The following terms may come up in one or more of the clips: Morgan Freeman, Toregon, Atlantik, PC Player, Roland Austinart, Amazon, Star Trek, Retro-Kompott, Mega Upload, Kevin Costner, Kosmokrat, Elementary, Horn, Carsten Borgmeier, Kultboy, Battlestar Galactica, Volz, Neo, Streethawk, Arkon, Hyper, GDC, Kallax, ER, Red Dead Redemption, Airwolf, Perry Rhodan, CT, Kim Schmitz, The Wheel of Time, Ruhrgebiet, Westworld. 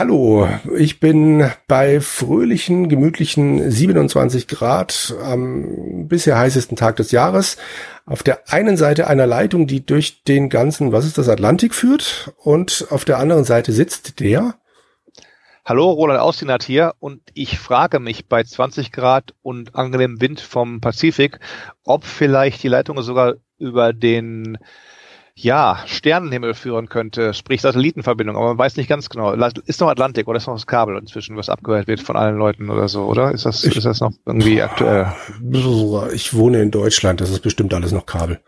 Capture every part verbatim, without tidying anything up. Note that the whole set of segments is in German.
Hallo, ich bin bei fröhlichen, gemütlichen siebenundzwanzig Grad am bisher heißesten Tag des Jahres auf der einen Seite einer Leitung, die durch den ganzen, was ist das, Atlantik führt, und auf der anderen Seite sitzt der... Hallo, Roland Austinart hier, und ich frage mich bei zwanzig Grad und angenehmem Wind vom Pazifik, ob vielleicht die Leitung sogar über den... ja, Sternenhimmel führen könnte, sprich Satellitenverbindung, aber man weiß nicht ganz genau. Ist noch Atlantik oder ist noch das Kabel inzwischen, was abgehört wird von allen Leuten oder so, oder? Ist das, ich, ist das noch irgendwie aktuell? Ich wohne in Deutschland, das ist bestimmt alles noch Kabel.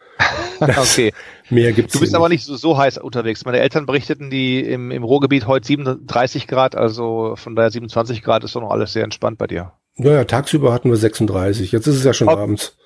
Okay. Mehr gibt's. Du bist aber nicht so, so heiß unterwegs. Meine Eltern berichteten, die im, im Ruhrgebiet heute siebenunddreißig Grad, also von daher siebenundzwanzig Grad ist doch noch alles sehr entspannt bei dir. Naja, tagsüber hatten wir sechsunddreißig, jetzt ist es ja schon Ob- abends.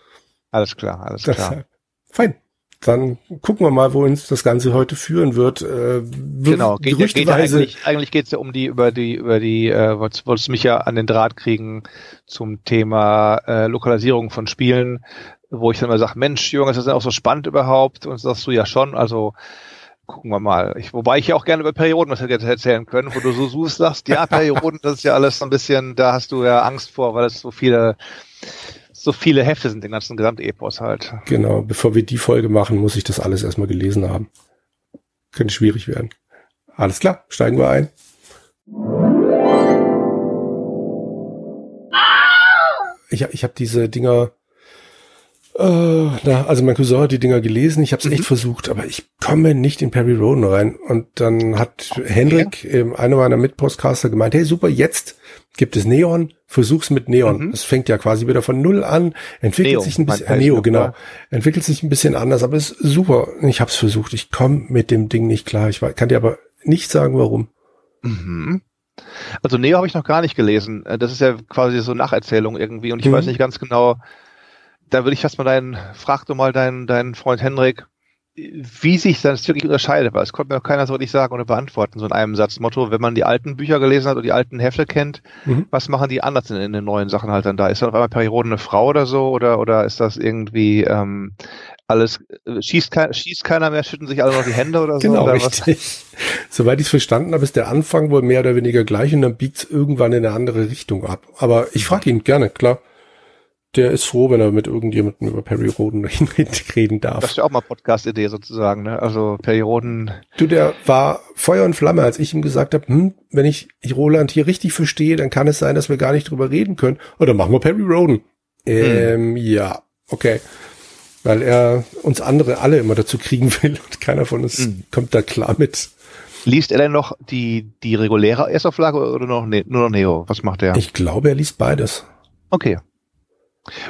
Alles klar, alles das klar. Fein. Dann gucken wir mal, wo uns das Ganze heute führen wird. Äh, genau, geht, geht eigentlich, eigentlich geht es ja um die, über die, über die, äh, wolltest, wolltest mich ja an den Draht kriegen zum Thema äh, Lokalisierung von Spielen, wo ich dann mal sage, Mensch, Jürgen, ist das denn auch so spannend überhaupt? Und sagst du ja schon, also gucken wir mal. Ich, wobei ich ja auch gerne über Perioden was hätte erzählen können, wo du so suchst, sagst, ja, Perioden, das ist ja alles so ein bisschen, da hast du ja Angst vor, weil es so viele... so viele Hefte sind den ganzen Gesamtepos halt. Genau, bevor wir die Folge machen, muss ich das alles erstmal gelesen haben. Könnte schwierig werden. Alles klar, steigen wir ein. Ich, ich habe diese Dinger, äh, na, also mein Cousin hat die Dinger gelesen, ich habe es mhm. echt versucht, aber ich komme nicht in Perry Rhodan rein. Und dann hat okay. Hendrik, einer meiner Mitpostcaster, gemeint, hey super, jetzt gibt es Neon, versuch's mit Neon. Es mhm. fängt ja quasi wieder von Null an, entwickelt Neo, sich ein bisschen, äh, Neo, genau, entwickelt sich ein bisschen anders, aber ist super. Ich hab's versucht, ich komme mit dem Ding nicht klar. Ich kann dir aber nicht sagen, warum. Mhm. Also Neo habe ich noch gar nicht gelesen. Das ist ja quasi so Nacherzählung irgendwie und ich mhm. weiß nicht ganz genau, da würde ich fast mal deinen, frag du mal deinen, deinen Freund Hendrik, wie sich das wirklich unterscheidet, weil es konnte mir auch keiner so richtig sagen oder beantworten, so in einem Satz. Motto, wenn man die alten Bücher gelesen hat oder die alten Hefte kennt, mhm. was machen die anders in, in den neuen Sachen halt dann da? Ist dann auf einmal Perry Rhodan eine Frau oder so? Oder oder ist das irgendwie ähm, alles, äh, schießt, kein, schießt keiner mehr, schütten sich alle noch die Hände oder so? Genau, oder richtig. Was? Soweit ich es verstanden habe, ist der Anfang wohl mehr oder weniger gleich und dann biegt es irgendwann in eine andere Richtung ab. Aber ich frage ihn gerne, klar. Der ist froh, wenn er mit irgendjemandem über Perry Rhodan reden darf. Das ist ja auch mal Podcast-Idee sozusagen, ne? Also Perry Rhodan. Du, der war Feuer und Flamme, als ich ihm gesagt habe, hm, wenn ich Roland hier richtig verstehe, dann kann es sein, dass wir gar nicht drüber reden können. Oder machen wir Perry Rhodan. Ähm, hm. ja, okay. Weil er uns andere alle immer dazu kriegen will und keiner von uns hm. kommt da klar mit. Liest er denn noch die, die reguläre Erstauflage oder noch, ne, nur noch Neo? Was macht er? Ich glaube, er liest beides. Okay.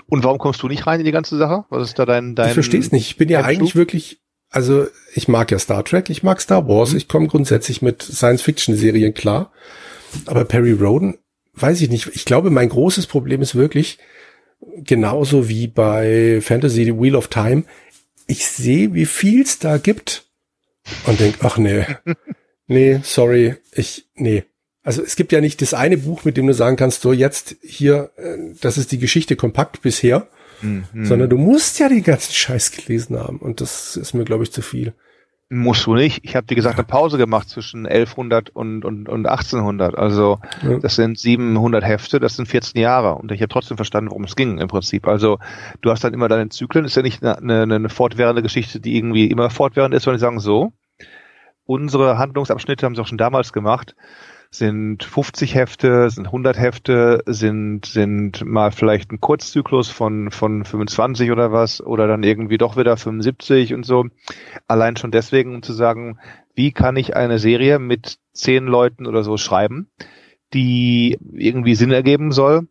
Und warum kommst du nicht rein in die ganze Sache? Was ist da dein, dein? Ich versteh's nicht. Ich bin ja eigentlich wirklich, also ich mag ja Star Trek, ich mag Star Wars, mhm. ich komme grundsätzlich mit Science-Fiction-Serien klar. Aber Perry Rhodan, weiß ich nicht. Ich glaube, mein großes Problem ist wirklich, genauso wie bei Fantasy The Wheel of Time, ich sehe, wie viel's da gibt und denk, ach nee, nee, sorry, ich, nee. Also es gibt ja nicht das eine Buch, mit dem du sagen kannst, so jetzt hier, das ist die Geschichte kompakt bisher, mhm. sondern du musst ja den ganzen Scheiß gelesen haben und das ist mir, glaube ich, zu viel. Musst du nicht. Ich habe, wie gesagt, eine Pause gemacht zwischen elfhundert und, und, und achtzehnhundert. Also ja. Das sind siebenhundert Hefte, das sind vierzehn Jahre und ich habe trotzdem verstanden, worum es ging im Prinzip. Also du hast dann immer deine Zyklen, ist ja nicht eine, eine, eine fortwährende Geschichte, die irgendwie immer fortwährend ist, sondern die sagen so, unsere Handlungsabschnitte haben sie auch schon damals gemacht, sind fünfzig Hefte, sind hundert Hefte, sind sind mal vielleicht ein Kurzzyklus von von fünfundzwanzig oder was oder dann irgendwie doch wieder fünfundsiebzig und so. Allein schon deswegen, um zu sagen, wie kann ich eine Serie mit zehn Leuten oder so schreiben, die irgendwie Sinn ergeben soll,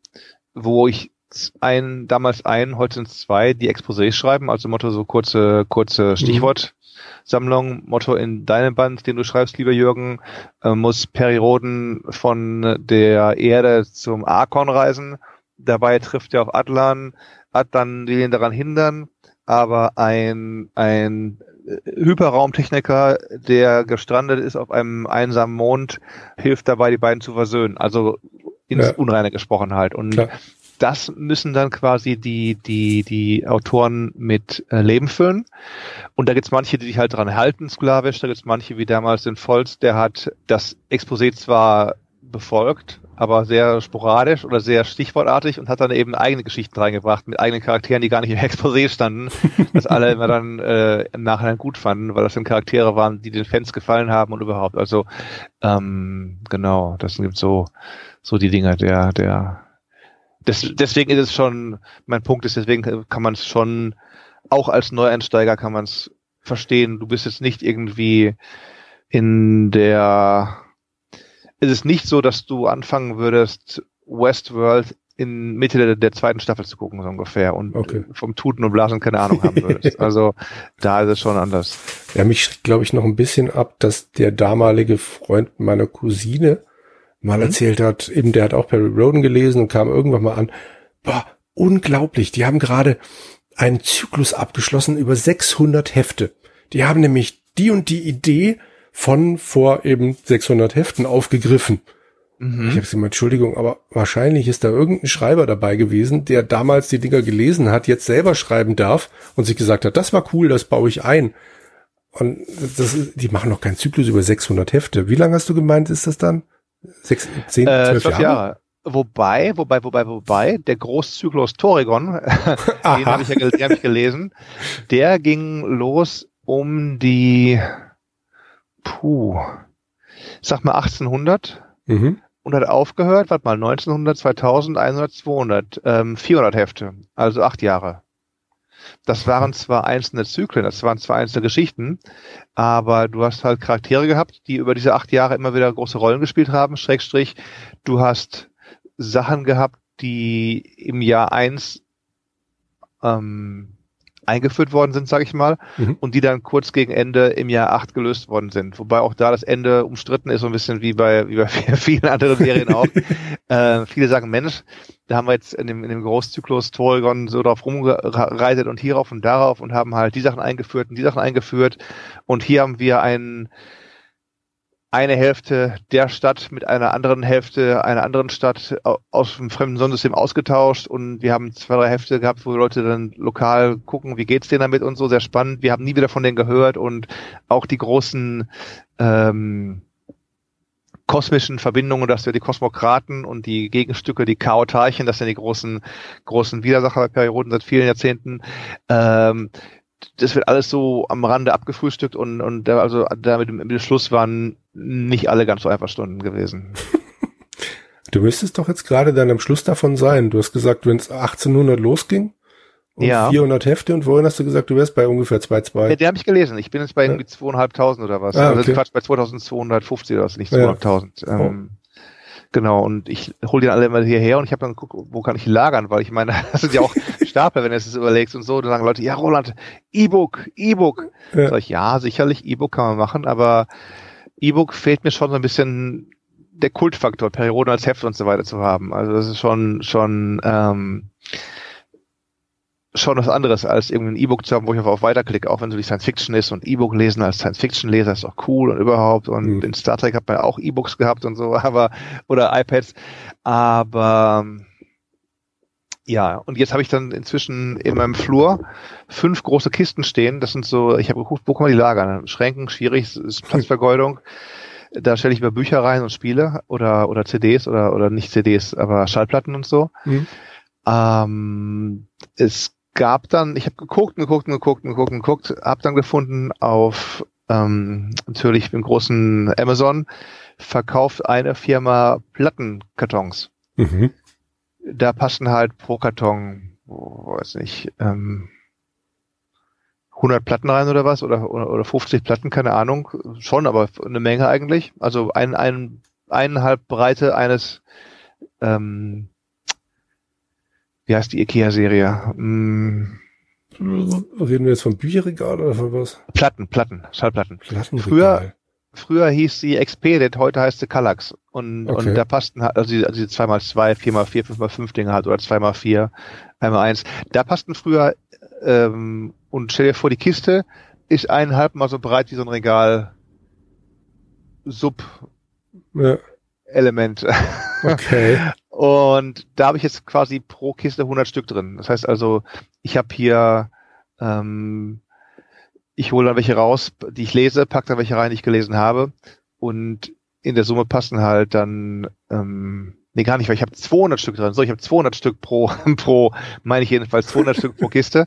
wo ich ein damals ein, heute sind es zwei, die Exposés schreiben, also Motto so kurze kurze Stichwort. Mhm. Sammlung, Motto in deinem Band, den du schreibst, lieber Jürgen, äh, muss Perry Rhodan von der Erde zum Arkon reisen. Dabei trifft er auf Atlan. Atlan will ihn daran hindern, aber ein ein Hyperraumtechniker, der gestrandet ist auf einem einsamen Mond, hilft dabei, die beiden zu versöhnen. Also ins ja. Unreine gesprochen halt. Und klar. das müssen dann quasi die, die, die Autoren mit äh, Leben füllen. Und da gibt's manche, die sich halt dran halten, sklavisch. Da gibt's manche, wie damals den Volz, der hat das Exposé zwar befolgt, aber sehr sporadisch oder sehr stichwortartig und hat dann eben eigene Geschichten reingebracht mit eigenen Charakteren, die gar nicht im Exposé standen, das alle immer dann äh, im Nachhinein gut fanden, weil das dann Charaktere waren, die den Fans gefallen haben und überhaupt. Also ähm, genau, das gibt so so die Dinger, der der das, deswegen ist es schon, mein Punkt ist, deswegen kann man es schon, auch als Neueinsteiger kann man es verstehen. Du bist jetzt nicht irgendwie in der, es ist nicht so, dass du anfangen würdest, Westworld in Mitte der, der zweiten Staffel zu gucken, so ungefähr, und okay, vom Tuten und Blasen keine Ahnung haben würdest. Also da ist es schon anders. Ja, mich schreckt, glaube ich, noch ein bisschen ab, dass der damalige Freund meiner Cousine mal erzählt hat, eben der hat auch Perry Rhodan gelesen und kam irgendwann mal an, boah, unglaublich, die haben gerade einen Zyklus abgeschlossen über sechshundert Hefte. Die haben nämlich die und die Idee von vor eben sechshundert Heften aufgegriffen. Mhm. Ich habe gesagt, Entschuldigung, aber wahrscheinlich ist da irgendein Schreiber dabei gewesen, der damals die Dinger gelesen hat, jetzt selber schreiben darf und sich gesagt hat, das war cool, das baue ich ein. Und das, die machen noch keinen Zyklus über sechshundert Hefte. Wie lange hast du gemeint, ist das dann? Sechs, zehn, äh, zwölf Jahre. Jahre. Wobei, wobei, wobei, wobei, der Großzyklus Toregon, den habe ich ja den hab ich gelesen, der ging los um die, puh, sag mal achtzehnhundert mhm. und hat aufgehört, warte mal, neunzehnhundert, zweitausend, hundert, zweihundert, ähm, vierhundert Hefte, also acht Jahre. Das waren zwar einzelne Zyklen, das waren zwar einzelne Geschichten, aber du hast halt Charaktere gehabt, die über diese acht Jahre immer wieder große Rollen gespielt haben, Schrägstrich, du hast Sachen gehabt, die im Jahr eins ähm, eingeführt worden sind, sag ich mal, mhm. und die dann kurz gegen Ende im Jahr acht gelöst worden sind. Wobei auch da das Ende umstritten ist, so ein bisschen wie bei, wie bei vielen anderen Serien auch. Äh, viele sagen, Mensch, da haben wir jetzt in dem, in dem Großzyklus Toregon so drauf rumgereitet und hierauf und darauf und haben halt die Sachen eingeführt und die Sachen eingeführt. Und hier haben wir einen eine Hälfte der Stadt mit einer anderen Hälfte einer anderen Stadt aus dem fremden Sonnensystem ausgetauscht und wir haben zwei, drei Hefte gehabt, wo die Leute dann lokal gucken, wie geht's denen damit und so, sehr spannend. Wir haben nie wieder von denen gehört und auch die großen ähm, kosmischen Verbindungen, dass wir die Kosmokraten und die Gegenstücke, die Chaotarchen, das sind die großen großen Widersacher bei Perry Rhodan seit vielen Jahrzehnten, ähm, das wird alles so am Rande abgefrühstückt und, und da, also damit mit dem Schluss waren nicht alle ganz so einverstanden gewesen. Du müsstest doch jetzt gerade dann am Schluss davon sein. Du hast gesagt, wenn es achtzehnhundert losging und ja. vierhundert Hefte und vorhin hast du gesagt, du wärst bei ungefähr zwei Komma zwei. Ja, die habe ich gelesen. Ich bin jetzt bei ja. irgendwie zweieinhalbtausend oder was. Ah, okay. Also Quatsch, bei zweitausendzweihundertfünfzig oder was, nicht zweieinhalbtausend. Ja. Ähm, oh. Genau, und ich hole die alle immer hierher und ich habe dann geguckt, wo kann ich lagern, weil ich meine, das sind ja auch Stapel, wenn du es überlegst und so, dann sagen Leute, ja Roland, E-Book, E-Book. Ja. Sag ich, ja, sicherlich, E-Book kann man machen, aber E-Book fehlt mir schon so ein bisschen der Kultfaktor, Perry Rhodan als Heft und so weiter zu haben. Also das ist schon schon ähm, schon was anderes, als irgendein E-Book zu haben, wo ich auf weiterklicke, auch wenn so die Science-Fiction ist und E-Book lesen als Science-Fiction-Leser ist auch cool und überhaupt und mhm. in Star Trek hat man auch E-Books gehabt und so, aber oder iPads, aber ja, und jetzt habe ich dann inzwischen in meinem Flur fünf große Kisten stehen, das sind so, ich habe geguckt, wo kann man die lagern? Schränken, schwierig, ist Platzvergeudung, da stelle ich mir Bücher rein und Spiele oder oder C Ds oder oder nicht C Ds, aber Schallplatten und so. Mhm. Ähm, es gab dann, ich habe geguckt und geguckt und geguckt und geguckt und geguckt, habe dann gefunden auf ähm, natürlich im großen Amazon verkauft eine Firma Plattenkartons. Mhm. Da passen halt pro Karton, oh, weiß nicht, ähm, hundert Platten rein oder was oder, oder oder fünfzig Platten, keine Ahnung, schon, aber eine Menge eigentlich. Also ein, ein eineinhalb Breite eines ähm, wie heißt die Ikea-Serie? Hm. Reden wir jetzt vom Bücherregal oder von was? Platten, Platten, Schallplatten. Früher, früher hieß sie Expedit, heute heißt sie Kallax. Und, okay. und da passten halt, also diese also die zwei mal zwei, vier mal vier, fünf mal fünf Dinge halt, oder zwei mal vier, eins mal eins. Da passten früher, ähm, und stell dir vor, die Kiste ist eineinhalb mal so breit wie so ein Regal Sub-Element. Ja. Okay. Und da habe ich jetzt quasi pro Kiste hundert Stück drin. Das heißt also, ich habe hier, ähm, ich hole dann welche raus, die ich lese, packe dann welche rein, die ich gelesen habe. Und in der Summe passen halt dann, ähm, nee, gar nicht, weil ich habe zweihundert Stück drin. So, ich habe zweihundert Stück pro, pro, meine ich jedenfalls, zweihundert Stück pro Kiste.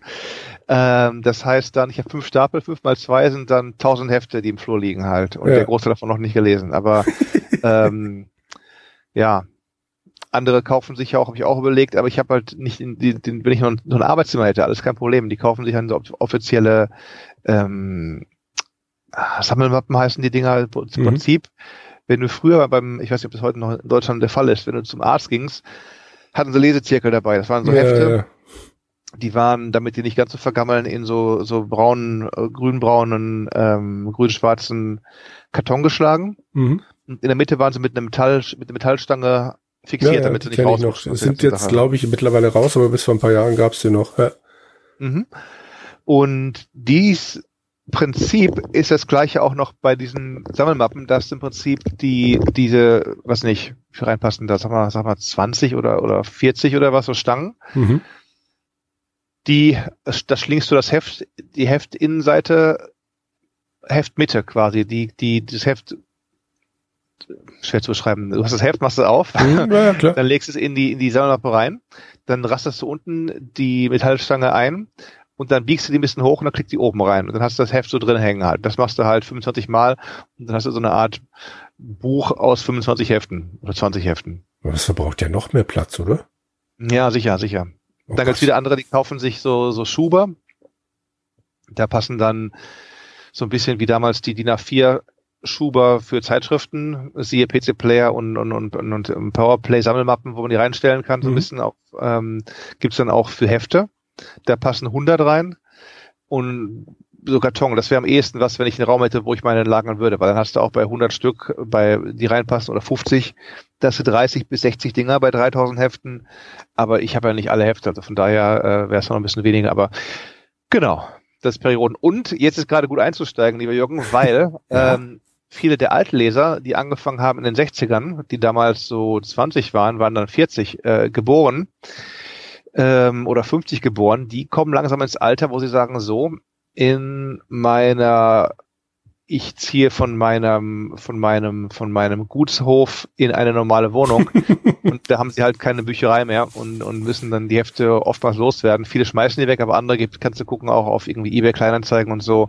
Ähm, das heißt dann, ich habe fünf Stapel, fünf mal zwei sind dann tausend Hefte, die im Flur liegen halt. Und ja. Der Großteil davon noch nicht gelesen. Aber ähm, ja, andere kaufen sich ja auch, habe ich auch überlegt, aber ich habe halt nicht, in, die, den, wenn ich noch ein, noch ein Arbeitszimmer hätte, alles kein Problem. Die kaufen sich dann so offizielle ähm, Sammelmappen heißen die Dinger im Prinzip. Mhm. Wenn du früher beim, ich weiß nicht, ob das heute noch in Deutschland der Fall ist, wenn du zum Arzt gingst, hatten sie Lesezirkel dabei. Das waren so Hefte, ja, ja, ja. Die waren, damit die nicht ganz so vergammeln, in so so braunen, grünbraunen, ähm, grün-schwarzen Karton geschlagen. Mhm. Und in der Mitte waren sie mit einem Metall, mit einer Metallstange fixiert, ja, ja, damit sie nicht raus. Das sind jetzt, glaube ich, mittlerweile raus, aber bis vor ein paar Jahren gab es die noch. Ja. Mhm. Und dies Prinzip ist das gleiche auch noch bei diesen Sammelmappen, dass im Prinzip die diese, was nicht, für reinpassen, da sag mal, sag mal zwanzig oder oder vierzig oder was, so Stangen, mhm. die, da schlingst du das Heft, die Heftinnenseite, Heftmitte quasi, die, die, das Heft, schwer zu beschreiben, du hast das Heft, machst es auf, mhm, ja, klar. Dann legst es in die, in die Sammelmappe rein, dann rastest du unten die Metallstange ein, und dann biegst du die ein bisschen hoch und dann klickt die oben rein. Und dann hast du das Heft so drin hängen halt. Das machst du halt fünfundzwanzig Mal und dann hast du so eine Art Buch aus fünfundzwanzig Heften oder zwanzig Heften. Aber das verbraucht ja noch mehr Platz, oder? Ja, sicher, sicher. Oh, dann gibt's wieder andere, die kaufen sich so so Schuber. Da passen dann so ein bisschen wie damals die D I N A vier Schuber für Zeitschriften, siehe P C Player und und und, und, und Powerplay Sammelmappen, wo man die reinstellen kann. So ein mhm. bisschen auch ähm, gibt's dann auch für Hefte. Da passen hundert rein und so Karton. Das wäre am ehesten was, wenn ich einen Raum hätte, wo ich meine lagern würde, weil dann hast du auch bei hundert Stück, bei die reinpassen oder fünfzig, das sind dreißig bis sechzig Dinger bei dreitausend Heften. Aber ich habe ja nicht alle Hefte, also von daher äh, wäre es noch ein bisschen weniger. Aber genau, das ist Perry Rhodan. Und jetzt ist gerade gut einzusteigen, lieber Jürgen, weil ja. ähm, viele der Altleser, die angefangen haben in den sechzigern, die damals so zwanzig waren, waren dann vierzig äh, geboren. Oder fünfzig geboren, die kommen langsam ins Alter, wo sie sagen, so, in meiner, ich ziehe von meinem, von meinem, von meinem Gutshof in eine normale Wohnung und da haben sie halt keine Bücherei mehr und, und müssen dann die Hefte oftmals loswerden. Viele schmeißen die weg, aber andere gibt, kannst du gucken, auch auf irgendwie eBay Kleinanzeigen und so,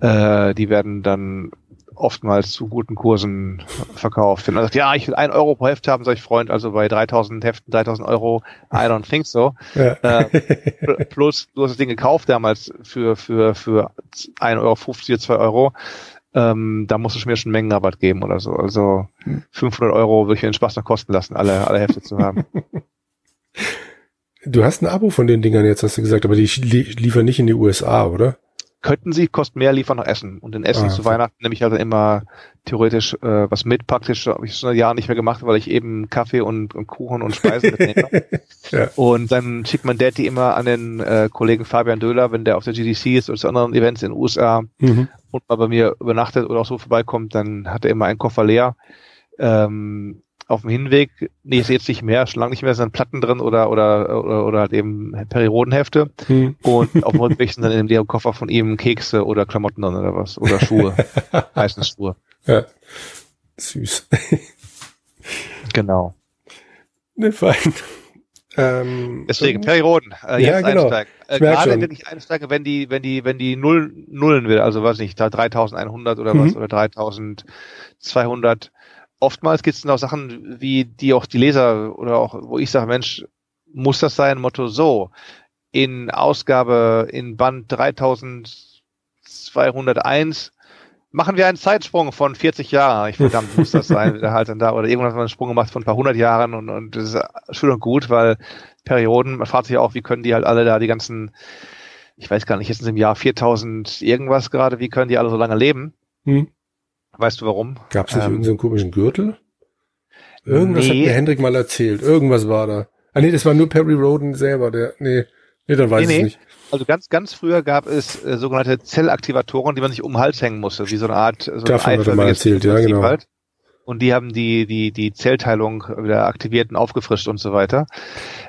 äh, die werden dann oftmals zu guten Kursen verkauft. Und er sagt, ja, ich will einen Euro pro Heft haben, sag ich, Freund, also bei dreitausend Heften, dreitausend Euro, I don't think so. Ja. Äh, plus, du hast das Ding gekauft damals für für für ein Euro fünfzig, zwei Euro. Ähm, da musst du mir schon Mengenrabatt geben oder so. Also fünfhundert Euro würde ich mir den Spaß noch kosten lassen, alle alle Hefte zu haben. Du hast ein Abo von den Dingern jetzt, hast du gesagt, aber die liefern nicht in die U S A, oder? Könnten sie, kostet mehr, liefern noch Essen. Und in Essen ah, zu Weihnachten nehme ich halt immer theoretisch äh, was mit. Praktisch habe ich es schon Jahr nicht mehr gemacht, weil ich eben Kaffee und, und Kuchen und Speisen mitnehme. Ja. Und dann schickt mein Daddy immer an den äh, Kollegen Fabian Döhler, wenn der auf der G D C ist oder zu anderen Events in den U S A mhm. und mal bei mir übernachtet oder auch so vorbeikommt, dann hat er immer einen Koffer leer. Ähm, auf dem Hinweg, nee, ist jetzt nicht mehr, schon lange nicht mehr, sind Platten drin oder oder oder, oder halt eben Perry Rhodan Hefte hm. und auf dem Rückweg sind dann in dem Koffer von ihm Kekse oder Klamotten dann oder was oder Schuhe, meistens Schuhe. Ja, süß. Genau. Ne, fein. Ähm, Deswegen, Perry Rhodan, äh, jetzt ja, genau. einsteigen. Äh, gerade wenn ich einsteige, wenn die, wenn die, wenn die Null, Nullen will, also weiß nicht, da dreitausendeinhundert oder mhm. was, oder dreitausendzweihundert. Oftmals gibt es noch Sachen, wie die auch die Leser oder auch, wo ich sage, Mensch, muss das sein? Motto so, in Ausgabe, in Band dreitausendzweihunderteins machen wir einen Zeitsprung von vierzig Jahren. Ich verdammt, muss das sein? Da halt dann da, oder irgendwann hat man einen Sprung gemacht von ein paar hundert Jahren und, und das ist schön und gut, weil Perioden, man fragt sich auch, wie können die halt alle da die ganzen, ich weiß gar nicht, jetzt sind es im Jahr viertausend irgendwas gerade, wie können die alle so lange leben? Hm. Weißt du warum? Gab es nicht ähm, irgendeinen komischen Gürtel? Irgendwas nee. Hat mir Hendrik mal erzählt. Irgendwas war da. Ah nee, das war nur Perry Rhodan selber. Der, nee, nee, dann weiß nee, ich nee. nicht. Also ganz, ganz früher gab es äh, sogenannte Zellaktivatoren, die man sich um den Hals hängen musste, wie so eine Art. So davon ein hat er mal erzählt, ja genau. Halt. Und die haben die die die Zellteilung wieder aktiviert und aufgefrischt und so weiter.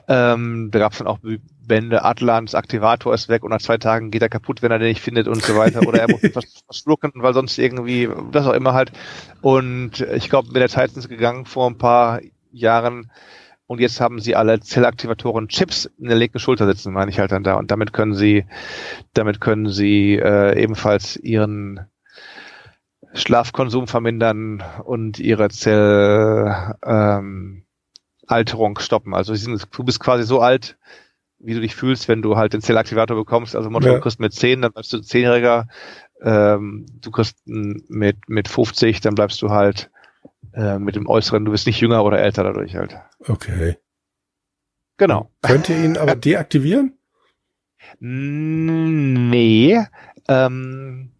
Ähm, da gab es dann auch Bände, Atlans Aktivator ist weg und nach zwei Tagen geht er kaputt, wenn er den nicht findet und so weiter. Oder er muss ihn verschlucken, weil sonst irgendwie, was auch immer halt. Und ich glaube, mit der Zeit sind es gegangen vor ein paar Jahren. Und jetzt haben sie alle Zellaktivatoren-Chips in der linken Schulter sitzen, meine ich halt dann da. Und damit können sie, damit können sie äh, ebenfalls ihren Schlafkonsum vermindern und ihre Zellalterung ähm, stoppen. Also sie sind, du bist quasi so alt, wie du dich fühlst, wenn du halt den Zellaktivator bekommst. Also Motto, ja. Du kriegst mit zehn, dann bleibst du zehnjähriger. Ähm, du kriegst mit mit fünfzig, dann bleibst du halt mit dem Äußeren, du bist nicht jünger oder älter dadurch halt. Okay. Genau. Könnt ihr ihn aber deaktivieren? Nee. Ähm,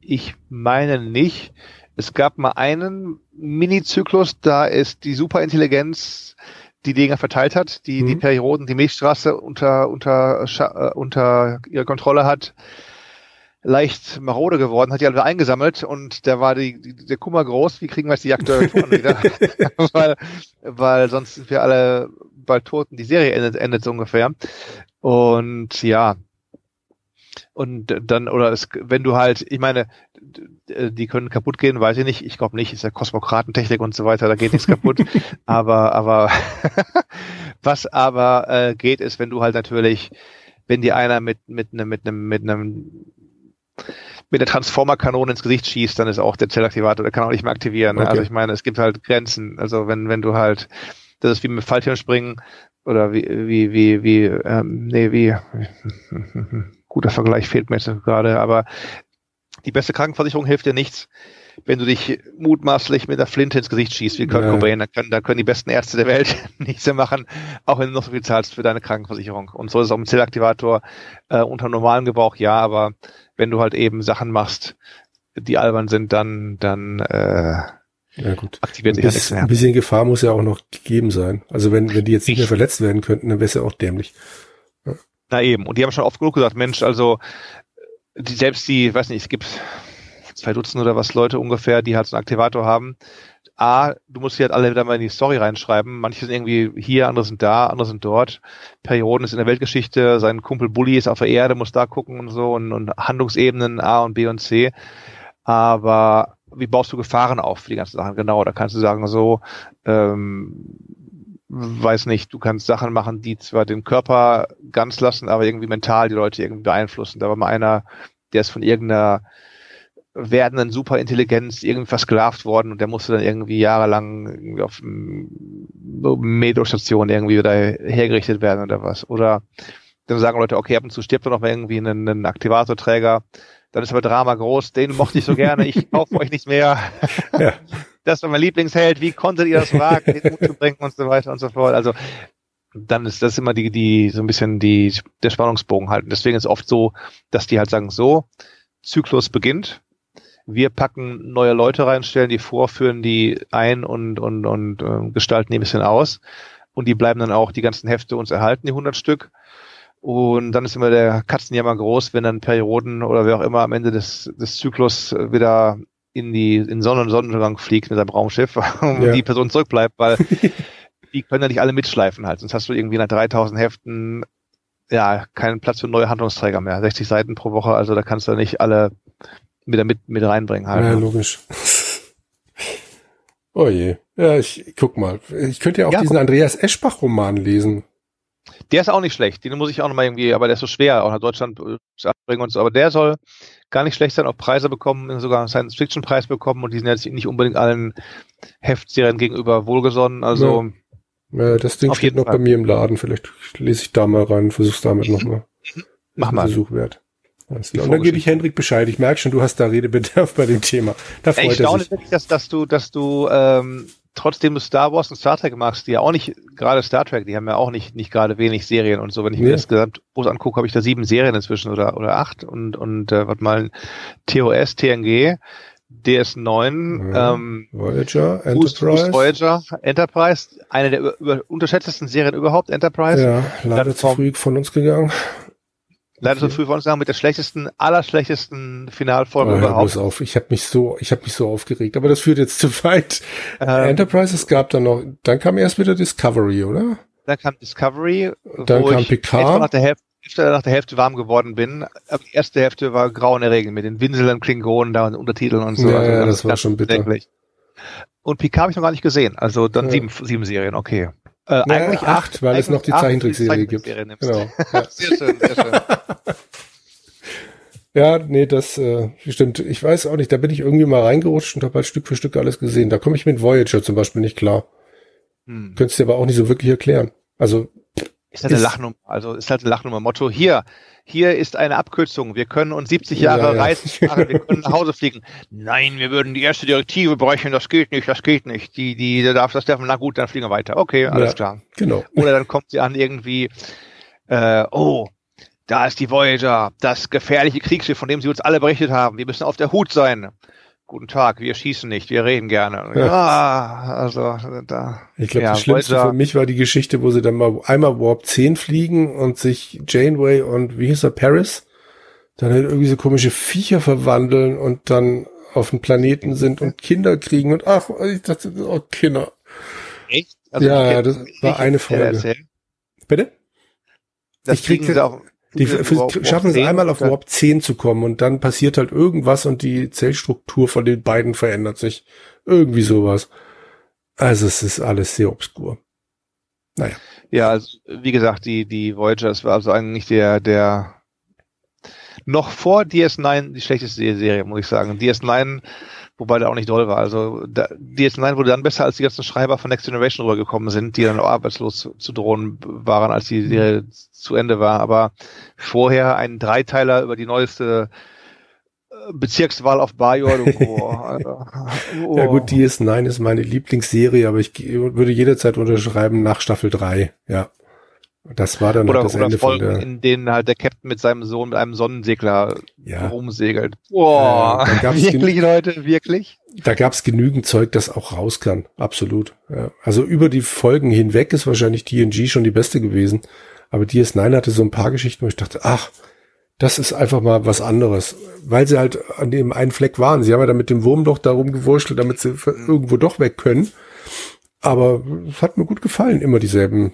ich meine nicht. Es gab mal einen Mini-Zyklus, da ist die Superintelligenz, die Dinger verteilt hat, die, mhm. die Perry Rhodan, die Milchstraße unter, unter, äh, unter ihrer Kontrolle hat, leicht marode geworden, hat die alle eingesammelt und da war die, die, der Kummer groß, wie kriegen wir jetzt die Akteure wieder? weil, weil sonst sind wir alle bald tot und die Serie endet, endet so ungefähr. Und ja, und dann, oder es, wenn du halt, ich meine, die können kaputt gehen, weiß ich nicht, ich glaube nicht, ist ja Kosmokratentechnik und so weiter, da geht nichts kaputt, aber, aber was aber äh, geht, ist, wenn du halt natürlich, wenn dir einer mit mit einem mit einem mit einem mit der Transformer-Kanone ins Gesicht schießt, dann ist auch der Zellaktivator, der kann auch nicht mehr aktivieren. Ne? Okay. Also ich meine, es gibt halt Grenzen. Also wenn wenn du halt, das ist wie mit Fallschirmspringen oder wie wie wie wie ähm, nee wie guter Vergleich fehlt mir jetzt gerade, aber die beste Krankenversicherung hilft dir nichts, wenn du dich mutmaßlich mit der Flinte ins Gesicht schießt, wie Kurt ja. Cobain, dann können, dann können die besten Ärzte der Welt nichts mehr machen, auch wenn du noch so viel zahlst für deine Krankenversicherung. Und so ist es auch mit Zellaktivator äh, unter normalem Gebrauch, ja, aber wenn du halt eben Sachen machst, die albern sind, dann, dann äh, ja, gut. aktiviert sich ja nichts mehr. Ein bisschen Gefahr muss ja auch noch gegeben sein. Also wenn, wenn die jetzt nicht ich, mehr verletzt werden könnten, dann wäre es ja auch dämlich. Ja. Na eben, und die haben schon oft genug gesagt, Mensch, also die, selbst die, weiß nicht, es gibt zwei Dutzend oder was Leute ungefähr, die halt so einen Aktivator haben. A, du musst die halt alle wieder mal in die Story reinschreiben. Manche sind irgendwie hier, andere sind da, andere sind dort. Perry Rhodan ist in der Weltgeschichte, sein Kumpel Bully ist auf der Erde, muss da gucken und so und, und Handlungsebenen A und B und C. Aber wie baust du Gefahren auf für die ganzen Sachen? Genau, da kannst du sagen so, ähm, weiß nicht, du kannst Sachen machen, die zwar den Körper ganz lassen, aber irgendwie mental die Leute irgendwie beeinflussen. Da war mal einer, der ist von irgendeiner werdenden Superintelligenz irgendwie versklavt worden und der musste dann irgendwie jahrelang irgendwie auf Metrostation irgendwie wieder hergerichtet werden oder was. Oder dann sagen Leute, okay, ab und zu stirbt doch noch mal irgendwie einen, einen Aktivatorträger, dann ist aber Drama groß, den mochte ich so gerne, ich kaufe euch nicht mehr. Ja. Das war mein Lieblingsheld, wie konntet ihr das wagen, den Mut zu bringen und so weiter und so fort. Also dann ist das immer die, die, so ein bisschen die, der Spannungsbogen halten. Deswegen ist es oft so, dass die halt sagen, so, Zyklus beginnt, wir packen neue Leute rein, stellen die vor, führen die ein und und und äh, gestalten die ein bisschen aus. Und die bleiben dann auch die ganzen Hefte uns erhalten, die hundert Stück. Und dann ist immer der Katzenjammer groß, wenn dann Perry Rhodan oder wer auch immer am Ende des des Zyklus wieder in die in Sonne und Sonnenuntergang fliegt mit seinem Raumschiff und ja. die Person zurückbleibt, weil die können ja nicht alle mitschleifen halt. Sonst hast du irgendwie nach dreitausend Heften ja keinen Platz für neue Handlungsträger mehr. sechzig Seiten pro Woche, also da kannst du nicht alle Mit, mit, mit reinbringen halt. Ja, logisch. Oh je. Ja, ich guck mal. Ich könnte ja auch ja, diesen guck. Andreas Eschbach-Roman lesen. Der ist auch nicht schlecht. Den muss ich auch nochmal irgendwie, aber der ist so schwer, auch nach Deutschland abbringen und so. Aber der soll gar nicht schlecht sein, auch Preise bekommen, sogar einen Science-Fiction-Preis bekommen und die sind jetzt nicht unbedingt allen Heftserien gegenüber wohlgesonnen. Also ja. Ja, das Ding steht noch Fall bei mir im Laden. Vielleicht lese ich da mal rein, versuch's damit nochmal. Mach mal. Versuch wert. Und dann gebe ich Hendrik Bescheid. Ich merke schon, du hast da Redebedarf bei dem Thema. Da freut ich er sich. Ich staune wirklich, dass, dass du, dass du ähm, trotzdem du Star Wars und Star Trek magst, die ja auch nicht, gerade Star Trek, die haben ja auch nicht, nicht gerade wenig Serien und so. Wenn ich nee. mir das gesamt groß angucke, habe ich da sieben Serien inzwischen oder, oder acht und, und äh, was mal T O S, T N G, D S neun, ja, ähm, Voyager, Enterprise. Voyager, Enterprise, eine der über, unterschätztesten Serien überhaupt, Enterprise. Ja, leider zu früh von uns gegangen. Leider okay. so früh vor uns sagen, mit der schlechtesten, allerschlechtesten Finalfolge oh, überhaupt. Auf. Ich habe mich so, ich habe mich so aufgeregt, aber das führt jetzt zu weit. Ähm, Enterprises gab dann noch, dann kam erst wieder Discovery, oder? Dann kam Discovery, dann wo kam ich Picard. Nach der Hälfte, nach der Hälfte warm geworden bin. Aber die erste Hälfte war grauenerregend mit den Winseln, Klingonen da und Untertiteln und so. Ja, also ja das war schon bitter. Und Picard habe ich noch gar nicht gesehen. Also dann ja. sieben, sieben Serien, okay. Äh, naja, eigentlich acht, acht weil eigentlich es noch die Zeichentrickserie gibt. Genau. Ja. Sehr schön, sehr schön. Ja, nee, das äh, stimmt. Ich weiß auch nicht, da bin ich irgendwie mal reingerutscht und habe halt Stück für Stück alles gesehen. Da komme ich mit Voyager zum Beispiel nicht klar. Hm. Könntest du dir aber auch nicht so wirklich erklären. Also ist halt eine Lachnummer. Also ist halt eine Lachnummer. Motto, hier, hier ist eine Abkürzung. Wir können uns siebzig Jahre ja, ja. reisen, wir können nach Hause fliegen. Nein, wir würden die erste Direktive bräuchten. Das geht nicht, das geht nicht. Die, die, da darf das dürfen. Na gut, dann fliegen wir weiter. Okay, alles ja, klar. Genau. Oder dann kommt sie an irgendwie. Äh, oh, da ist die Voyager, das gefährliche Kriegsschiff, von dem sie uns alle berichtet haben. Wir müssen auf der Hut sein. Guten Tag, wir schießen nicht, wir reden gerne. Ja, ja also da. Ich glaube, ja, das Schlimmste Volta. Für mich war die Geschichte, wo sie dann mal einmal Warp zehn fliegen und sich Janeway und, wie hieß er, Paris, dann halt irgendwie so komische Viecher verwandeln und dann auf dem Planeten sind und Kinder kriegen und ach, ich dachte, oh, Kinder. Echt? Also ja, das war eine Folge. Bitte? Das ich kriegen sie auch... Die schaffen es einmal auf Warp zehn zu kommen und dann passiert halt irgendwas und die Zellstruktur von den beiden verändert sich. Irgendwie sowas. Also es ist alles sehr obskur. Naja. Ja, also, wie gesagt, die, die Voyager, das war also eigentlich der, der noch vor D S neun die schlechteste Serie, muss ich sagen. D S neun, wobei der auch nicht doll war. Also da, D S neun wurde dann besser, als die ganzen Schreiber von Next Generation rübergekommen sind, die dann auch arbeitslos zu, zu drohen waren, als die Serie zu Ende war. Aber vorher ein Dreiteiler über die neueste Bezirkswahl auf Bajor. Oh. Oh. Ja gut, D S neun ist meine Lieblingsserie, aber ich würde jederzeit unterschreiben nach Staffel drei. Ja. Das war dann oder, das oder Ende Folgen, von der... in denen halt der Captain mit seinem Sohn, mit einem Sonnensegler ja. rumsegelt. Boah, äh, wirklich gen- Leute, wirklich? Da gab's genügend Zeug, das auch raus kann, absolut. Ja. Also über die Folgen hinweg ist wahrscheinlich D und G schon die beste gewesen, aber D S neun hatte so ein paar Geschichten, wo ich dachte, ach, das ist einfach mal was anderes, weil sie halt an dem einen Fleck waren. Sie haben ja dann mit dem Wurm doch da rumgewurschtelt, damit sie irgendwo doch weg können, aber es hat mir gut gefallen, immer dieselben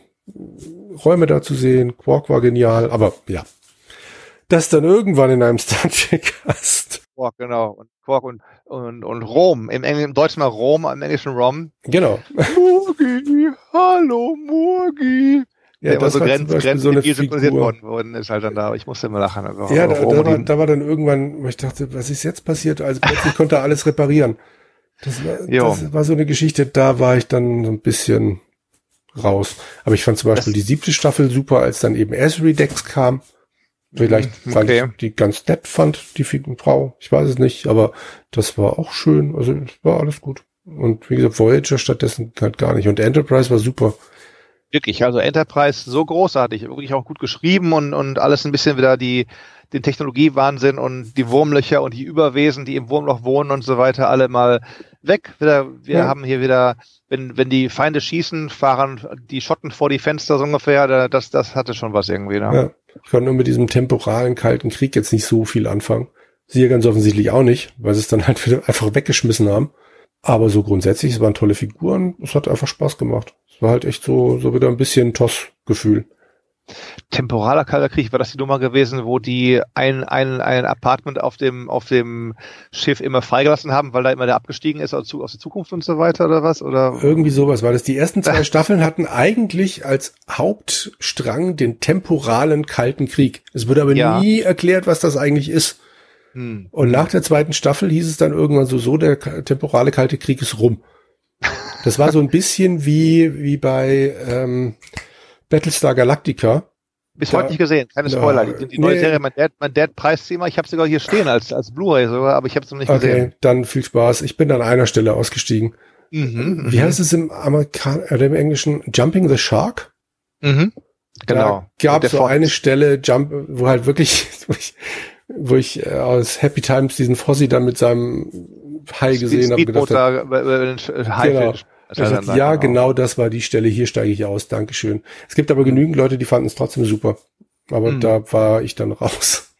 Räume da zu sehen, Quark war genial, aber ja, das dann irgendwann in einem Star Trek hast. Quark, genau, und Quark und, und, und Rom, im, Engl- im Deutschen mal Rom, im Englischen Rom. Genau. Murgi, hallo Murgi. Ja, ja, das so Grenz, Grenz, so eine synchronisiert worden, worden ist halt dann da, ich musste immer lachen. Also ja, da, da, war, da war dann irgendwann, wo ich dachte, was ist jetzt passiert? Also plötzlich konnte er alles reparieren. Das war, das war so eine Geschichte, da war ich dann so ein bisschen... raus. Aber ich fand zum Beispiel das die siebte Staffel super, als dann eben Esri Dex kam. Vielleicht, okay. weil ich die ganz nett fand, die Frau. Ich weiß es nicht, aber das war auch schön. Also es war alles gut. Und wie gesagt, Voyager stattdessen halt gar nicht. Und Enterprise war super. Wirklich, also Enterprise so großartig. Wirklich auch gut geschrieben und, und alles ein bisschen wieder die den Technologiewahnsinn und die Wurmlöcher und die Überwesen, die im Wurmloch wohnen und so weiter, alle mal weg. Wieder, wir ja. haben hier wieder, wenn wenn die Feinde schießen, fahren die Schotten vor die Fenster so ungefähr. Das das hatte schon was irgendwie. Ne? Ja. Ich konnte nur mit diesem temporalen Kalten Krieg jetzt nicht so viel anfangen. Sie ja ganz offensichtlich auch nicht, weil sie es dann halt wieder einfach weggeschmissen haben. Aber so grundsätzlich, es waren tolle Figuren. Es hat einfach Spaß gemacht. Es war halt echt so so wieder ein bisschen Toss-Gefühl. Temporaler Kalter Krieg, war das die Nummer gewesen, wo die ein, ein, ein Apartment auf dem, auf dem Schiff immer freigelassen haben, weil da immer der abgestiegen ist aus, aus der Zukunft und so weiter oder was? Oder? Irgendwie sowas, weil das die ersten zwei Staffeln hatten eigentlich als Hauptstrang den temporalen Kalten Krieg. Es wurde aber ja. nie erklärt, was das eigentlich ist. Hm. Und nach der zweiten Staffel hieß es dann irgendwann so, so der temporale Kalte Krieg ist rum. Das war so ein bisschen wie, wie bei, ähm, Battlestar Galactica. Bis da, heute nicht gesehen, keine Spoiler. Die, die neue nee. Serie, mein Dad, mein Dad preist sie immer. Ich habe sogar hier stehen als als Blu-ray sogar, aber ich habe es noch nicht okay, gesehen. Okay, dann viel Spaß. Ich bin an einer Stelle ausgestiegen. Mhm, Wie m- heißt es im Amerikan oder im Englischen? Jumping the Shark? Mhm. Genau. Da gab es so eine Stelle, Jump, wo halt wirklich, wo ich, wo ich aus Happy Times diesen Fossi dann mit seinem Hai gesehen habe. Speedboat da über den Hai. Sagt, ja, genau. genau, das war die Stelle. Hier steige ich aus. Dankeschön. Es gibt aber genügend Leute, die fanden es trotzdem super. Aber mhm. da war ich dann raus.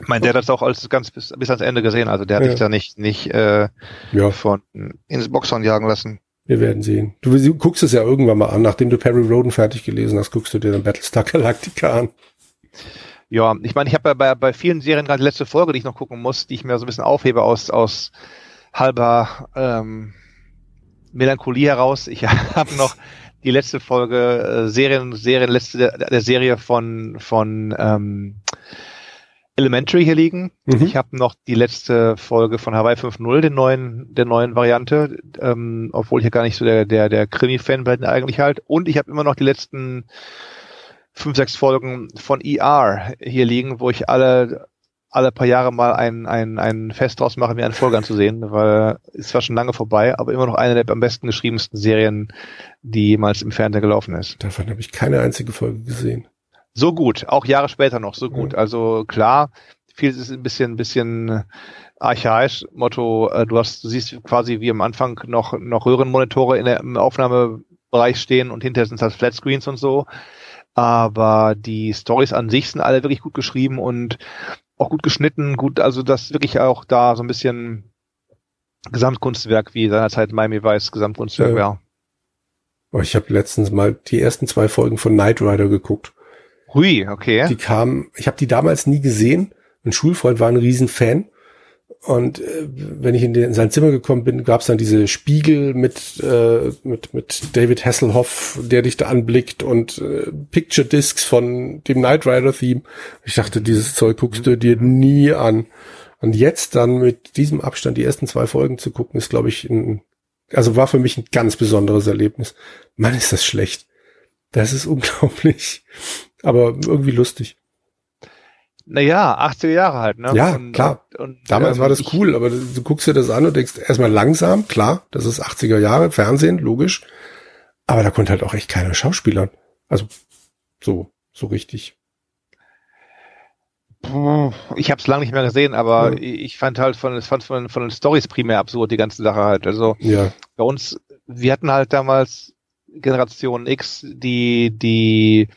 Ich meine, der hat das auch alles ganz bis, bis ans Ende gesehen. Also der hat ja. sich da nicht, nicht äh, ja. von ins Boxhorn jagen lassen. Wir werden sehen. Du, du guckst es ja irgendwann mal an. Nachdem du Perry Rhodan fertig gelesen hast, guckst du dir dann Battlestar Galactica an. Ja, ich meine, ich habe ja bei, bei vielen Serien gerade die letzte Folge, die ich noch gucken muss, die ich mir so ein bisschen aufhebe aus, aus halber ähm, Melancholie heraus. Ich habe noch die letzte Folge äh, Serien, Serien, letzte der, der Serie von, von ähm, Elementary hier liegen. Mhm. Ich habe noch die letzte Folge von Hawaii fünf null, den neuen, der neuen Variante, ähm, obwohl ich ja gar nicht so der, der, der Krimi-Fan bin eigentlich halt. Und ich habe immer noch die letzten fünf, sechs Folgen von E R hier liegen, wo ich alle, alle paar Jahre mal ein, ein, ein Fest draus mache, mir eine Folge anzusehen, weil es war schon lange vorbei, aber immer noch eine der am besten geschriebensten Serien, die jemals im Fernsehen gelaufen ist. Davon habe ich keine einzige Folge gesehen. So gut, auch Jahre später noch, so gut. Mhm. Also klar, vieles ist ein bisschen, ein bisschen archaisch. Motto, du hast, du siehst quasi wie am Anfang noch, noch Röhrenmonitore in der, im Aufnahmebereich stehen und hinterher sind es halt Flatscreens und so. Aber die Storys an sich sind alle wirklich gut geschrieben und auch gut geschnitten, gut, also das wirklich auch da so ein bisschen Gesamtkunstwerk, wie seinerzeit Miami Vice Gesamtkunstwerk ja. war. Oh, ich habe letztens mal die ersten zwei Folgen von Knight Rider geguckt. Hui, okay. Die kamen, ich habe die damals nie gesehen. Ein Schulfreund war ein Riesenfan. Und äh, wenn ich in, den, in sein Zimmer gekommen bin, gab es dann diese Spiegel mit, äh, mit, mit David Hasselhoff, der dich da anblickt und äh, Picture Discs von dem Knight Rider Theme. Ich dachte, dieses Zeug guckst du dir nie an. Und jetzt dann mit diesem Abstand die ersten zwei Folgen zu gucken, ist, glaube ich, ein, also war für mich ein ganz besonderes Erlebnis. Mann, ist das schlecht. Das ist unglaublich. Aber irgendwie lustig. Naja, achtziger Jahre halt, ne? Ja, und, klar. Und, und, damals ähm, war das cool, aber du, du guckst dir das an und denkst erstmal langsam, klar, das ist achtziger Jahre, Fernsehen, logisch. Aber da konnte halt auch echt keiner schauspielern. Also so, so richtig. Ich habe es lange nicht mehr gesehen, aber ja. ich fand halt von, fand von, von den Storys primär absurd, die ganze Sache halt. Also ja. bei uns, wir hatten halt damals Generation X, die, die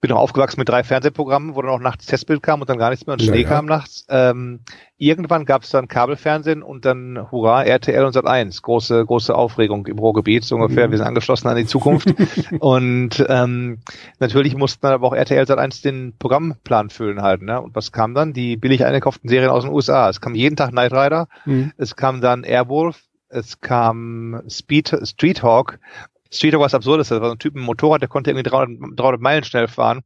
bin noch aufgewachsen mit drei Fernsehprogrammen, wo dann auch nachts Testbild kam und dann gar nichts mehr und Schnee ja, ja. kam nachts. Ähm, irgendwann gab es dann Kabelfernsehen und dann hurra, R T L und Sat eins. Große, große Aufregung im Ruhrgebiet, so ungefähr. Mhm. Wir sind angeschlossen an die Zukunft. Und ähm, natürlich mussten dann aber auch R T L Sat eins den Programmplan füllen halt. Ne? Und was kam dann? Die billig eingekauften Serien aus den U S A. Es kam jeden Tag Knight Rider, mhm. es kam dann Airwolf, es kam Speed, Streethawk. Streethawk war was Absurdes, das war so ein Typ, ein Motorrad, der konnte irgendwie dreihundert Meilen schnell fahren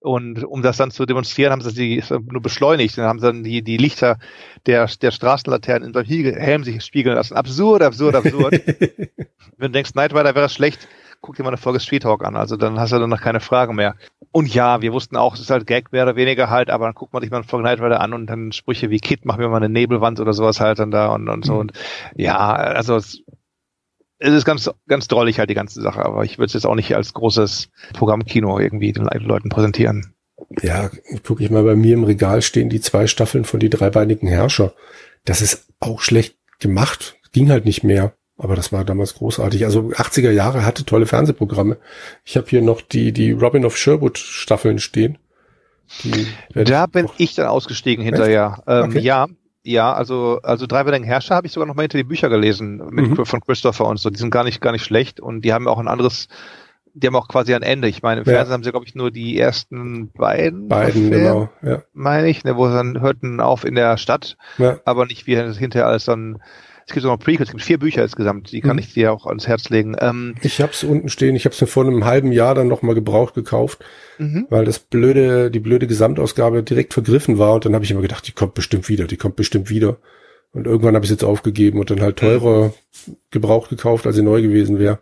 und um das dann zu demonstrieren, haben sie das die, nur beschleunigt und haben dann die, die Lichter der, der Straßenlaternen in so einem Helm sich spiegeln lassen. Absurd, absurd, absurd. Wenn du denkst, Knight Rider wäre es schlecht, guck dir mal eine Folge Streethawk an, also dann hast du dann noch keine Fragen mehr. Und ja, wir wussten auch, es ist halt Gag mehr oder weniger halt, aber dann guckt man sich mal eine Folge Knight Rider an und dann Sprüche wie Kid, mach mir mal eine Nebelwand oder sowas halt dann da und, und so und ja, also es Es ist ganz, ganz drollig halt die ganze Sache, aber ich würde es jetzt auch nicht als großes Programmkino irgendwie den Leuten präsentieren. Ja, gucke ich mal, bei mir im Regal stehen die zwei Staffeln von Die dreibeinigen Herrscher. Das ist auch schlecht gemacht, ging halt nicht mehr, aber das war damals großartig. Also achtziger Jahre hatte tolle Fernsehprogramme. Ich habe hier noch die, die Robin of Sherwood Staffeln stehen. Die da bin ich dann ausgestiegen hinterher. Ähm, okay. Ja. Ja, also, also Dreibeinigen Herrscher habe ich sogar noch mal hinter die Bücher gelesen mit, mhm. von Christopher und so. Die sind gar nicht, gar nicht schlecht und die haben auch ein anderes, die haben auch quasi ein Ende. Ich meine, im ja. Fernsehen haben sie, glaube ich, nur die ersten beiden. Beiden, genau, ja. Meine ich, ne, wo sie dann hörten auf in der Stadt, ja. aber nicht wie hinterher alles dann. Es gibt auch noch Prequels, es gibt vier Bücher insgesamt, die kann mhm. ich dir auch ans Herz legen. Ähm, ich hab's unten stehen, ich hab's mir vor einem halben Jahr dann nochmal gebraucht gekauft, mhm. weil das blöde, die blöde Gesamtausgabe direkt vergriffen war und dann habe ich immer gedacht, die kommt bestimmt wieder, die kommt bestimmt wieder. Und irgendwann habe ich es jetzt aufgegeben und dann halt teurer mhm. gebraucht gekauft, als sie neu gewesen wäre.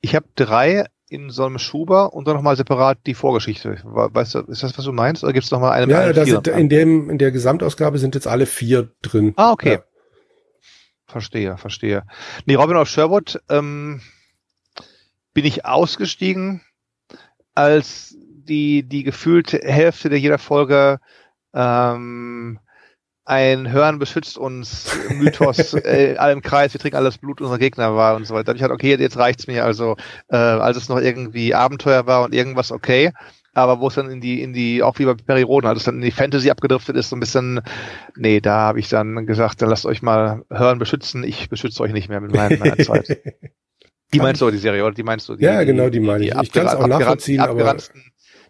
Ich habe drei in so einem Schuber und dann nochmal separat die Vorgeschichte. Weißt du, ist das, was du meinst? Oder gibt's nochmal eine? Ja, eine, das sind, in, dem, in der Gesamtausgabe sind jetzt alle vier drin. Ah, okay. Ja. Verstehe, verstehe. Nee, Robin of Sherwood ähm, bin ich ausgestiegen, als die die gefühlte Hälfte der jeder Folge ähm, ein Hören beschützt uns Mythos äh, in allem Kreis, wir trinken alles Blut unserer Gegner war und so weiter. Ich hatte, okay, jetzt reicht's mir. Also äh, als es noch irgendwie Abenteuer war und irgendwas okay, aber wo es dann in die, in die, auch wie bei Perry Rhodan, als es dann in die Fantasy abgedriftet ist, so ein bisschen, nee, da habe ich dann gesagt, dann lasst euch mal hören, beschützen, ich beschütze euch nicht mehr mit meiner, meiner Zeit. Die meinst du aber, die Serie, oder die meinst du? Die, ja, genau, die meine ich. Die ich kann es auch nachvollziehen, aber...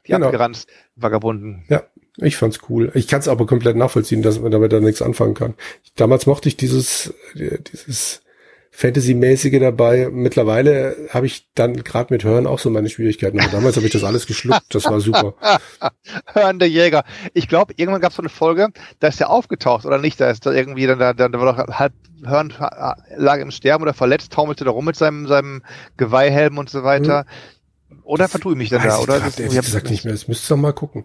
Die genau. abgeranzt, Vagabunden. Ja, ich fand's cool. Ich kann's aber komplett nachvollziehen, dass man damit da nichts anfangen kann. Damals mochte ich dieses, dieses Fantasy-mäßige dabei. Mittlerweile habe ich dann gerade mit Hören auch so meine Schwierigkeiten. Aber damals habe ich das alles geschluckt. Das war super. Hören der Jäger. Ich glaube, irgendwann gab's so eine Folge, da ist der aufgetaucht oder nicht. Da ist da irgendwie dann, da, da war doch halb Hören lag im Sterben oder verletzt, taumelte da rum mit seinem, seinem Geweihhelm und so weiter. Mhm. Oder vertue ich mich denn da? Oder? Ich habe gesagt nicht mehr. Das müsstest du doch mal gucken.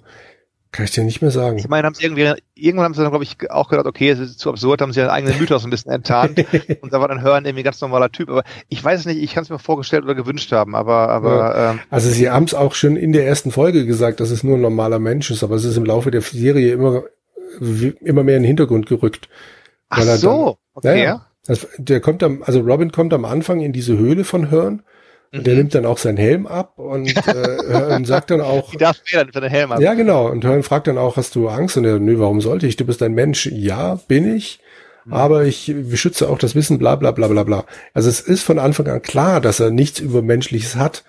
Kann ich dir nicht mehr sagen. Ich meine, haben sie irgendwie, irgendwann haben sie dann, glaube ich, auch gedacht, okay, es ist zu absurd, haben sie ihren eigenen Mythos ein bisschen enttarnt. Und da war dann Hören irgendwie ein ganz normaler Typ. Aber ich weiß es nicht, ich kann es mir vorgestellt oder gewünscht haben. Aber, aber ja. ähm, Also sie haben es auch schon in der ersten Folge gesagt, dass es nur ein normaler Mensch ist. Aber es ist im Laufe der Serie immer, immer mehr in den Hintergrund gerückt. Ach so, dann, okay. Ja, das, der kommt am, also Robin kommt am Anfang in diese Höhle von Hören. Und der nimmt dann auch seinen Helm ab und äh, sagt dann auch... Die darf mir dann für den Helm ab. Ja, genau. Und Hören fragt dann auch, hast du Angst? Und er, nö, warum sollte ich? Du bist ein Mensch. Ja, bin ich. Mhm. Aber ich beschütze auch das Wissen, bla, bla, bla, bla, bla. Also es ist von Anfang an klar, dass er nichts Übermenschliches hat.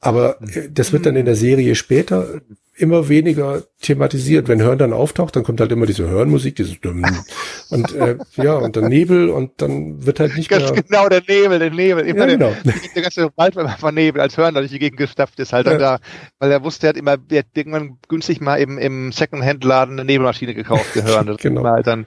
Aber mhm. das wird dann in der Serie später immer weniger thematisiert. Wenn Hören dann auftaucht, dann kommt halt immer diese Hörenmusik, dieses Dümm. Und äh, ja, und dann Nebel und dann wird halt nicht ganz mehr... Genau, der Nebel, der Nebel. Ja, meine, genau. Der ganze Wald war einfach Nebel, als Hören durch die Gegend gestapft ist halt ja. da. Weil er wusste, er hat immer, er hat irgendwann günstig mal eben im Second-Hand-Laden eine Nebelmaschine gekauft, gehört. Das genau. hat halt dann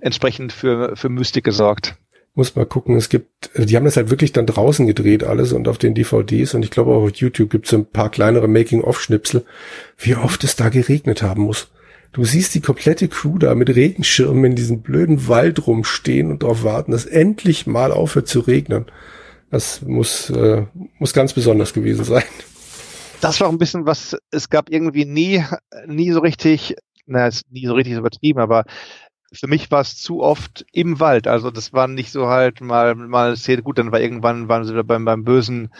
entsprechend für, für Mystik gesorgt. Muss mal gucken, es gibt, die haben das halt wirklich dann draußen gedreht alles und auf den D V Ds und ich glaube auch auf YouTube gibt es ein paar kleinere Making-of-Schnipsel, wie oft es da geregnet haben muss. Du siehst die komplette Crew da mit Regenschirmen in diesem blöden Wald rumstehen und darauf warten, dass endlich mal aufhört zu regnen. Das muss, äh, muss ganz besonders gewesen sein. Das war auch ein bisschen was, es gab irgendwie nie, nie so richtig, na, ist nie so richtig übertrieben, aber für mich war es zu oft im Wald. Also das war nicht so halt mal mal Szene. Gut, dann war irgendwann waren sie wieder beim beim bösen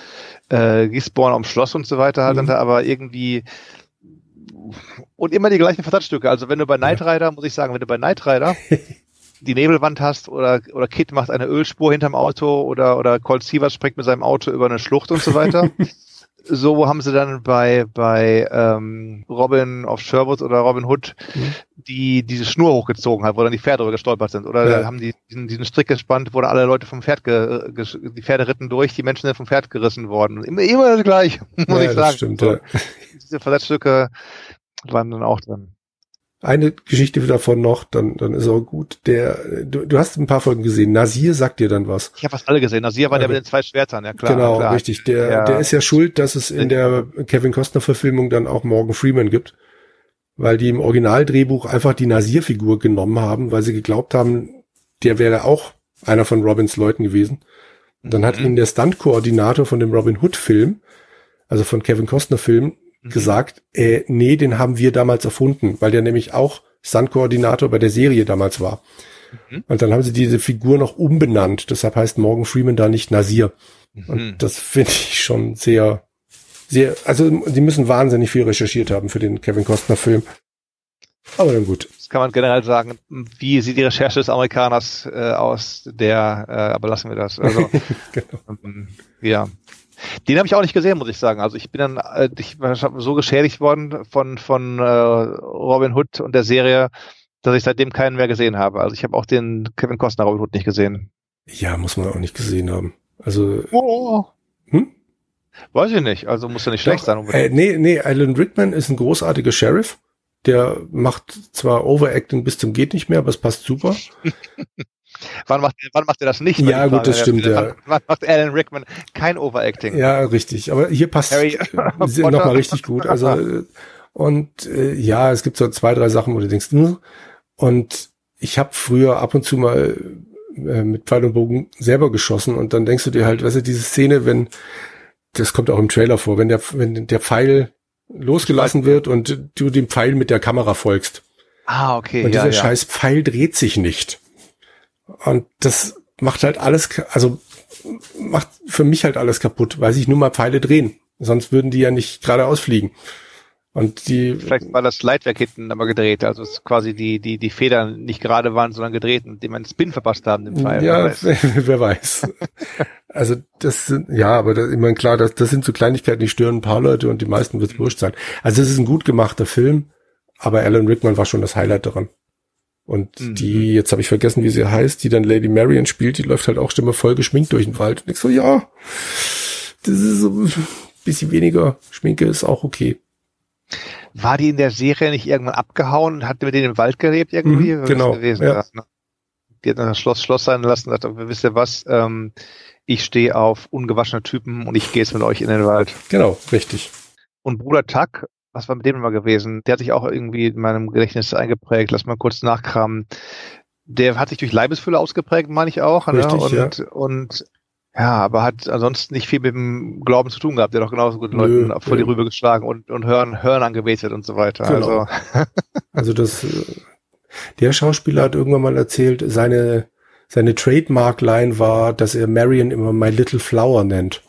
äh, Gisborne am Schloss und so weiter. Halt mhm. da, aber irgendwie und immer die gleichen Versatzstücke. Also wenn du bei Knight Rider, muss ich sagen, wenn du bei Knight Rider die Nebelwand hast oder oder Kid macht eine Ölspur hinterm Auto oder oder Colt Sievers springt mit seinem Auto über eine Schlucht und so weiter. So haben sie dann bei bei ähm, Robin of Sherwood oder Robin Hood mhm. die diese Schnur hochgezogen hat, wo dann die Pferde drüber gestolpert sind. Oder ja. haben die diesen, diesen Strick gespannt, wo dann alle Leute vom Pferd, ge, ge, die Pferde ritten durch, die Menschen sind vom Pferd gerissen worden. Immer, immer das Gleiche, muss ja, ich das sagen. Stimmt, so, ja. Diese Versatzstücke waren dann auch drin. Eine Geschichte davon noch, dann dann ist auch gut. Der du, du hast ein paar Folgen gesehen. Nasir sagt dir dann was. Ich habe fast alle gesehen. Nasir war der mit den zwei Schwertern, ja klar. Genau, klar. Richtig. Der ja. der ist ja schuld, dass es in der Kevin Costner Verfilmung dann auch Morgan Freeman gibt, weil die im Originaldrehbuch einfach die Nasir Figur genommen haben, weil sie geglaubt haben, der wäre auch einer von Robins Leuten gewesen. Und dann hat mhm. ihnen der Stunt-Koordinator von dem Robin Hood Film, also von Kevin Costner Film gesagt, äh, nee, den haben wir damals erfunden, weil der nämlich auch Stunt-Koordinator bei der Serie damals war. Mhm. Und dann haben sie diese Figur noch umbenannt. Deshalb heißt Morgan Freeman da nicht Nasir. Mhm. Und das finde ich schon sehr, sehr, also die müssen wahnsinnig viel recherchiert haben für den Kevin Costner-Film. Aber dann gut. Das kann man generell sagen, wie sieht die Recherche des Amerikaners äh, aus, der, äh, aber lassen wir das. Also, genau. ähm, ja. Den habe ich auch nicht gesehen, muss ich sagen. Also ich bin dann ich war so geschädigt worden von von äh, Robin Hood und der Serie, dass ich seitdem keinen mehr gesehen habe. Also ich habe auch den Kevin Costner Robin Hood nicht gesehen. Ja, muss man auch nicht gesehen haben. Also oh. hm? Weiß ich nicht. Also muss ja nicht schlecht Doch, sein. Äh, nee, nee, Alan Rickman ist ein großartiger Sheriff. Der macht zwar Overacting bis zum geht nicht mehr, aber es passt super. Wann macht, wann macht er das nicht? Ja, gut, das stimmt, ja. Wann macht Alan Rickman kein Overacting? Ja, richtig. Aber hier passt es nochmal richtig gut. Also, und äh, ja, es gibt so zwei, drei Sachen, wo du denkst, mh. Und ich habe früher ab und zu mal äh, mit Pfeil und Bogen selber geschossen und dann denkst du dir halt, weißt du, diese Szene, wenn, das kommt auch im Trailer vor, wenn der, wenn der Pfeil losgelassen wird und du dem Pfeil mit der Kamera folgst. Ah, okay. Und dieser ja, ja. scheiß Pfeil dreht sich nicht. Und das macht halt alles, also macht für mich halt alles kaputt, weil sich nur mal Pfeile drehen. Sonst würden die ja nicht geradeaus fliegen. Und die, vielleicht war das Leitwerk hinten aber gedreht, also es quasi die, die, die Federn nicht gerade waren, sondern gedreht und dem einen Spin verpasst haben, dem Pfeil. Ja, wer weiß. Wer weiß. Also das sind, ja, aber das, ich meine, klar, das, das sind so Kleinigkeiten, die stören ein paar Leute und die meisten wird es wurscht sein. Also es ist ein gut gemachter Film, aber Alan Rickman war schon das Highlight daran. Und mhm. die, jetzt habe ich vergessen, wie sie heißt, die dann Lady Marian spielt, die läuft halt auch schon mal voll geschminkt durch den Wald. Und ich so, ja, das ist so ein bisschen weniger Schminke ist auch okay. War die in der Serie nicht irgendwann abgehauen und hat mit denen im Wald gelebt irgendwie? Mhm, genau, gewesen ja. War, ne? Die hat dann das Schloss Schloss sein lassen und sagt, wisst ihr was, ähm, ich stehe auf ungewaschene Typen und ich gehe jetzt mit euch in den Wald. Genau, richtig. Und Bruder Tuck, was war mit dem mal gewesen? Der hat sich auch irgendwie in meinem Gedächtnis eingeprägt. Lass mal kurz nachkramen. Der hat sich durch Leibesfülle ausgeprägt, meine ich auch. Richtig, ne? Und, ja. und ja, aber hat ansonsten nicht viel mit dem Glauben zu tun gehabt. Der hat doch genauso gut Leuten nö, vor nö. die Rübe geschlagen und, und Hörn, Hörn angebetet und so weiter. Genau. Also. also das, der Schauspieler hat irgendwann mal erzählt, seine, seine Trademark-Line war, dass er Marion immer My Little Flower nennt.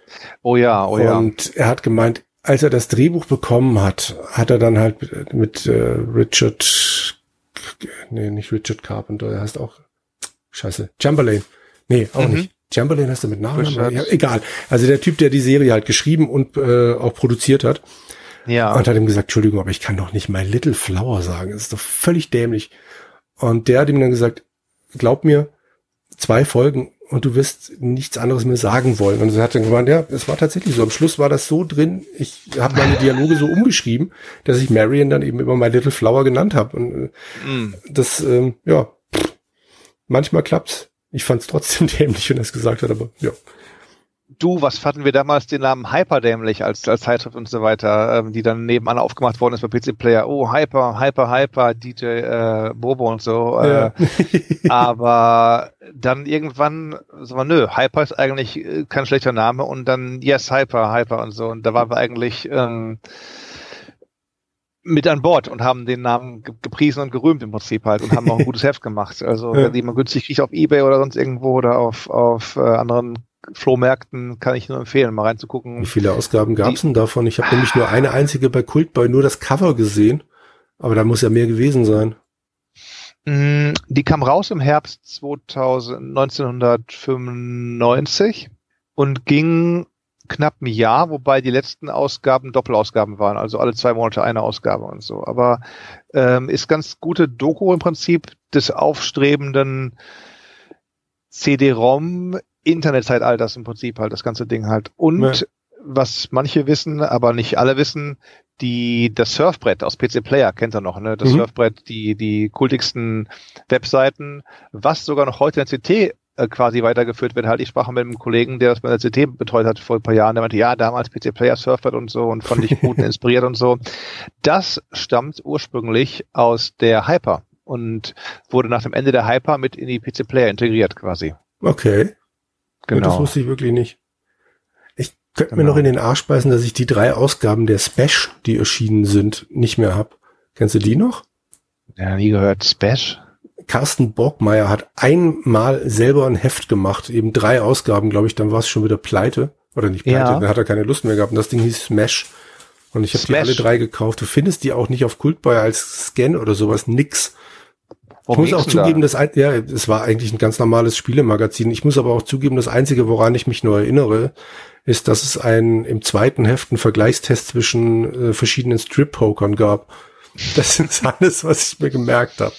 Oh ja, oh ja. Und er hat gemeint, als er das Drehbuch bekommen hat, hat er dann halt mit, mit äh, Richard, nee, nicht Richard Carpenter, er heißt auch, scheiße, Chamberlain. Nee, auch mhm. nicht. Chamberlain hast du mit Nachnamen? Ja, egal. Also der Typ, der die Serie halt geschrieben und äh, auch produziert hat. Ja. Und hat ihm gesagt, Entschuldigung, aber ich kann doch nicht My Little Flower sagen. Das ist doch völlig dämlich. Und der hat ihm dann gesagt, glaub mir, zwei Folgen und du wirst nichts anderes mehr sagen wollen. Und er hat dann gemeint, ja, es war tatsächlich so. Am Schluss war das so drin, ich habe meine Dialoge so umgeschrieben, dass ich Marion dann eben immer My Little Flower genannt habe. Und mm. das, ähm, ja, manchmal klappt's. Ich fand es trotzdem dämlich, wenn er es gesagt hat, aber ja. Du, was fanden wir damals den Namen Hyper dämlich als als Zeitschrift und so weiter, ähm, die dann nebenan aufgemacht worden ist bei P C Player. Oh, Hyper, Hyper, Hyper, D J äh, Bobo und so. Äh, ja. aber dann irgendwann sagen wir, nö, Hyper ist eigentlich kein schlechter Name und dann yes, Hyper, Hyper und so. Und da waren wir eigentlich ähm, mit an Bord und haben den Namen gepriesen und gerühmt im Prinzip halt und haben auch ein gutes Heft gemacht. Also ja. Wenn die man günstig kriegt auf eBay oder sonst irgendwo oder auf auf äh, anderen Flohmärkten, kann ich nur empfehlen, mal reinzugucken. Wie viele Ausgaben gab es denn davon? Ich habe nämlich nur eine einzige bei Kultboy, nur das Cover gesehen, aber da muss ja mehr gewesen sein. Die kam raus im Herbst neunzehnhundertfünfundneunzig und ging knapp ein Jahr, wobei die letzten Ausgaben Doppelausgaben waren, also alle zwei Monate eine Ausgabe und so. Aber ähm, ist ganz gute Doku im Prinzip des aufstrebenden C D-ROM Internetzeitalters im Prinzip halt, das ganze Ding halt. Und ja. Was manche wissen, aber nicht alle wissen, die das Surfbrett aus P C Player kennt ihr noch, ne? Das mhm. Surfbrett, die die kultigsten Webseiten, was sogar noch heute in der C T quasi weitergeführt wird halt. Ich sprach mit einem Kollegen, der das bei der C T betreut hat vor ein paar Jahren, der meinte, ja, damals P C Player Surfbrett und so und fand ich gut und inspiriert und so. Das stammt ursprünglich aus der Hyper und wurde nach dem Ende der Hyper mit in die P C Player integriert quasi. Okay. Genau. Und das wusste ich wirklich nicht. Ich könnte genau. mir noch in den Arsch beißen, dass ich die drei Ausgaben der Smash, die erschienen sind, nicht mehr habe. Kennst du die noch? Ja, nie gehört. Smash? Carsten Borgmeier hat einmal selber ein Heft gemacht, eben drei Ausgaben, glaube ich, dann war es schon wieder pleite. Oder nicht pleite, ja. Dann hat er keine Lust mehr gehabt. Und das Ding hieß Smash. Und ich habe die alle drei gekauft. Du findest die auch nicht auf Kultboy als Scan oder sowas, nix. Ich muss auch zugeben, dass ein, ja, es war eigentlich ein ganz normales Spielemagazin. Ich muss aber auch zugeben, das Einzige, woran ich mich nur erinnere, ist, dass es einen im zweiten Heft einen Vergleichstest zwischen äh, verschiedenen Strip-Pokern gab. Das ist alles, was ich mir gemerkt habe.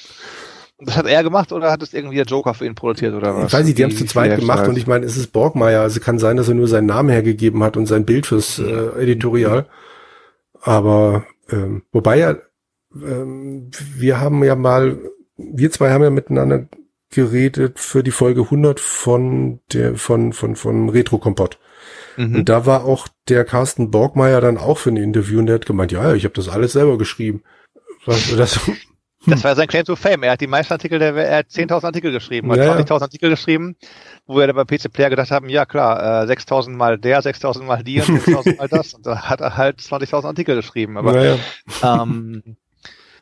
Das hat er gemacht oder hat es irgendwie der Joker für ihn produziert oder was? Ich weiß nicht, die haben es zu zweit gemacht heißt. Und ich meine, es ist Borgmeier, also kann sein, dass er nur seinen Namen hergegeben hat und sein Bild fürs äh, Editorial. Aber ähm, wobei ja, ähm, wir haben ja mal Wir zwei haben ja miteinander geredet für die Folge hundert von der, von, von, von Retro-Kompott. Mhm. Und da war auch der Carsten Borgmeier dann auch für ein Interview und der hat gemeint, ja, ich habe das alles selber geschrieben. Was, das, das war sein Claim to Fame. Er hat die meisten Artikel, der, er hat zehntausend Artikel geschrieben, hat ja, zwanzigtausend Artikel geschrieben, wo wir dann bei P C Player gedacht haben, ja klar, sechstausend mal der, sechstausend mal die und sechstausend mal das. Und da hat er halt zwanzigtausend Artikel geschrieben. Aber, ja, ja. ähm,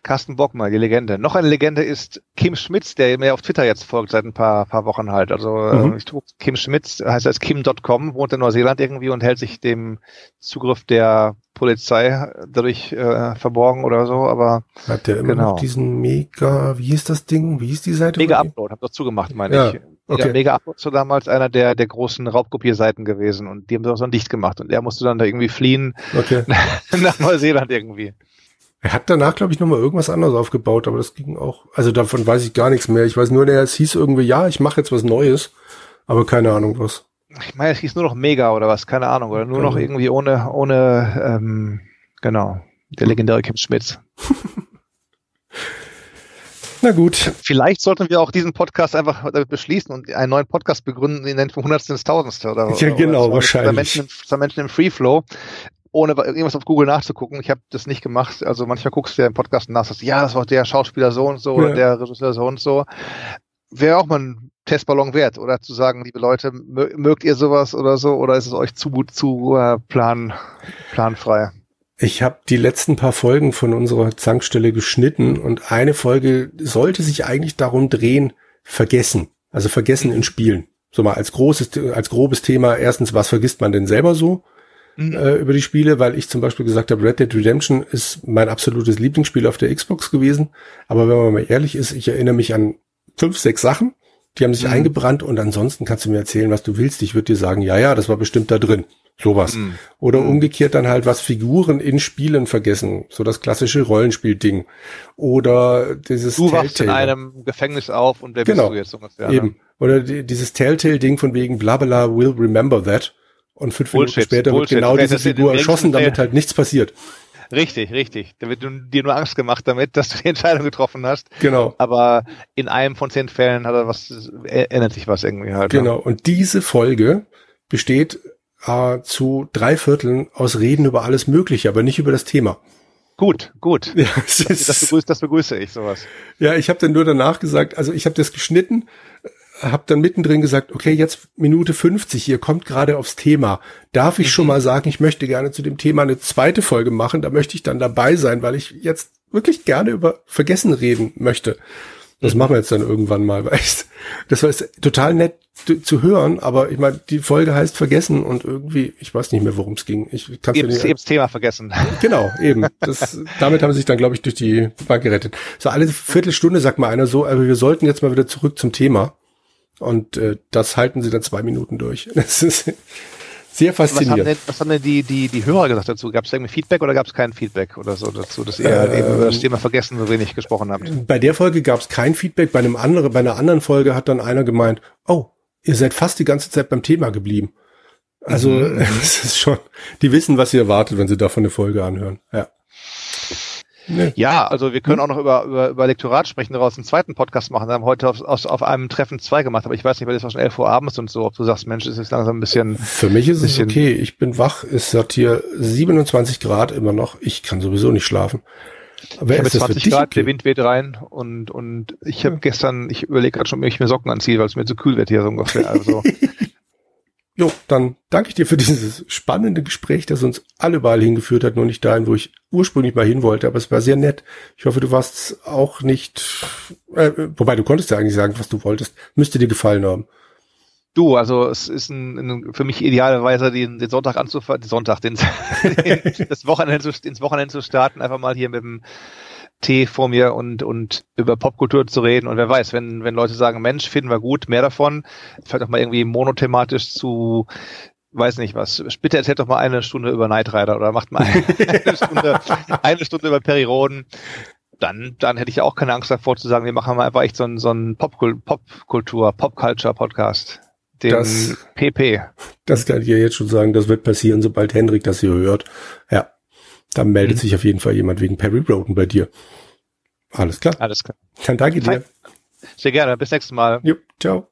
Carsten Borgmeier, die Legende. Noch eine Legende ist Kim Schmitz, der mir auf Twitter jetzt folgt seit ein paar paar Wochen halt. Also mhm. äh, ich tue, Kim Schmitz, heißt als Kim Punkt com, wohnt in Neuseeland irgendwie und hält sich dem Zugriff der Polizei dadurch äh, verborgen oder so, aber hat der immer genau. noch diesen Mega, wie hieß das Ding? Wie hieß die Seite? Mega Upload, hab doch zugemacht, meine ja. ich. Okay. Ja, Mega Upload so damals einer der der großen Raubkopierseiten gewesen und die haben das dann dicht gemacht und er musste dann da irgendwie fliehen okay. nach Neuseeland irgendwie. Er hat danach, glaube ich, nochmal irgendwas anderes aufgebaut, aber das ging auch, also davon weiß ich gar nichts mehr. Ich weiß nur, der, es hieß irgendwie, ja, ich mache jetzt was Neues, aber keine Ahnung was. Ich meine, es hieß nur noch Mega oder was, keine Ahnung, oder nur genau. noch irgendwie ohne, ohne, ähm, genau, der legendäre Kim Schmitz. Na gut. Vielleicht sollten wir auch diesen Podcast einfach beschließen und einen neuen Podcast begründen, den nennt vom Hundertsten ins Tausendste. Oder, ja, genau, oder wahrscheinlich. Zwei Menschen, Menschen im Free Flow. Ohne irgendwas auf Google nachzugucken. Ich habe das nicht gemacht. Also manchmal guckst du ja im Podcast nach, sagst, ja, das war der Schauspieler so und so ja. oder der Regisseur so und so. Wäre auch mal ein Testballon wert, oder zu sagen, liebe Leute, mögt ihr sowas oder so, oder ist es euch zu zu äh, plan, planfrei? Ich habe die letzten paar Folgen von unserer Zankstelle geschnitten und eine Folge sollte sich eigentlich darum drehen, vergessen. Also vergessen in Spielen. So mal als großes, als grobes Thema. Erstens, was vergisst man denn selber so? Über die Spiele, weil ich zum Beispiel gesagt habe, Red Dead Redemption ist mein absolutes Lieblingsspiel auf der Xbox gewesen. Aber wenn man mal ehrlich ist, ich erinnere mich an fünf, sechs Sachen, die haben sich mhm. eingebrannt und ansonsten kannst du mir erzählen, was du willst. Ich würde dir sagen, ja, ja, das war bestimmt da drin. Sowas. Mhm. Oder umgekehrt dann halt, was Figuren in Spielen vergessen. So das klassische Rollenspiel-Ding. Oder dieses Du wachst in einem Gefängnis auf und wer genau. bist du jetzt ungefähr? Eben. Ne? Oder die, dieses Telltale-Ding von wegen Blabla will remember that. Und fünf Bullshit, Minuten später Bullshit. Wird genau diese Figur erschossen, damit halt nichts passiert. Richtig, richtig. Da wird dir nur Angst gemacht damit, dass du die Entscheidung getroffen hast. Genau. Aber in einem von zehn Fällen hat er was, ändert sich was irgendwie halt. Genau. Und diese Folge besteht äh, zu drei Vierteln aus Reden über alles Mögliche, aber nicht über das Thema. Gut, gut. Ja, das, das, das, begrüße, das begrüße ich, sowas. Ja, ich habe dann nur danach gesagt, also ich habe das geschnitten, hab dann mittendrin gesagt, okay, jetzt Minute fünfzig, ihr kommt gerade aufs Thema. Darf ich mhm. schon mal sagen, ich möchte gerne zu dem Thema eine zweite Folge machen, da möchte ich dann dabei sein, weil ich jetzt wirklich gerne über Vergessen reden möchte. Das mhm. machen wir jetzt dann irgendwann mal, weil ich, das war jetzt total nett zu hören, aber ich meine, die Folge heißt Vergessen und irgendwie, ich weiß nicht mehr, worum es ging. Ich kann's eben, ja nicht eben das Thema vergessen. Genau, eben. Das, damit haben sie sich dann, glaube ich, durch die Bank gerettet. So alle Viertelstunde sagt mal einer so, aber wir sollten jetzt mal wieder zurück zum Thema. Und äh, das halten sie dann zwei Minuten durch. Das ist sehr faszinierend. Was haben denn, was haben denn die, die, die Hörer gesagt dazu? Gab es irgendwie Feedback oder gab es kein Feedback oder so dazu, dass ihr ähm, eben über das Thema Vergessen so wenig gesprochen habt? Bei der Folge gab es kein Feedback. Bei einem anderen, bei einer anderen Folge hat dann einer gemeint, oh, ihr seid fast die ganze Zeit beim Thema geblieben. Also mhm. das ist schon, die wissen, was sie erwartet, wenn sie davon eine Folge anhören. Ja. Nee. Ja, also wir können auch noch über, über, über Lektorat sprechen, daraus einen zweiten Podcast machen. Wir haben heute auf, auf, auf einem Treffen zwei gemacht, aber ich weiß nicht, weil das war schon elf Uhr abends und so, ob du sagst, Mensch, es ist langsam ein bisschen... Für mich ist es okay, ich bin wach, es hat hier siebenundzwanzig Grad immer noch, ich kann sowieso nicht schlafen. Aber ich habe zwanzig Grad, okay? Der Wind weht rein und, und ich habe ja. gestern, ich überlege gerade schon, ob ich mir Socken anziehe, weil es mir zu kühl wird hier so ungefähr. Also. Jo, dann danke ich dir für dieses spannende Gespräch, das uns alle überall hingeführt hat, nur nicht dahin, wo ich ursprünglich mal hin wollte, aber es war sehr nett. Ich hoffe, du warst auch nicht, äh, wobei du konntest ja eigentlich sagen, was du wolltest, müsste dir gefallen haben. Du, also es ist ein, ein, für mich idealerweise den, den Sonntag anzufangen, den Sonntag, den, den, das Wochenende zu, ins Wochenende zu starten, einfach mal hier mit dem Tee vor mir und und über Popkultur zu reden und wer weiß, wenn wenn Leute sagen, Mensch, finden wir gut, mehr davon, vielleicht auch mal irgendwie monothematisch zu, weiß nicht was, bitte erzählt doch mal eine Stunde über Knight Rider oder macht mal eine, eine Stunde eine Stunde über Perry Rhodan. Dann, dann hätte ich auch keine Angst davor zu sagen, wir machen mal einfach echt so einen so einen Popkul- Popkultur, Popculture-Podcast, den das, P P. Das kann ich ja jetzt schon sagen, das wird passieren, sobald Hendrik das hier hört. Ja. Da meldet mhm. sich auf jeden Fall jemand wegen Perry Rhodan bei dir. Alles klar. Alles klar. Dann danke dir. Sehr gerne. Bis nächstes Mal. Jo, ciao.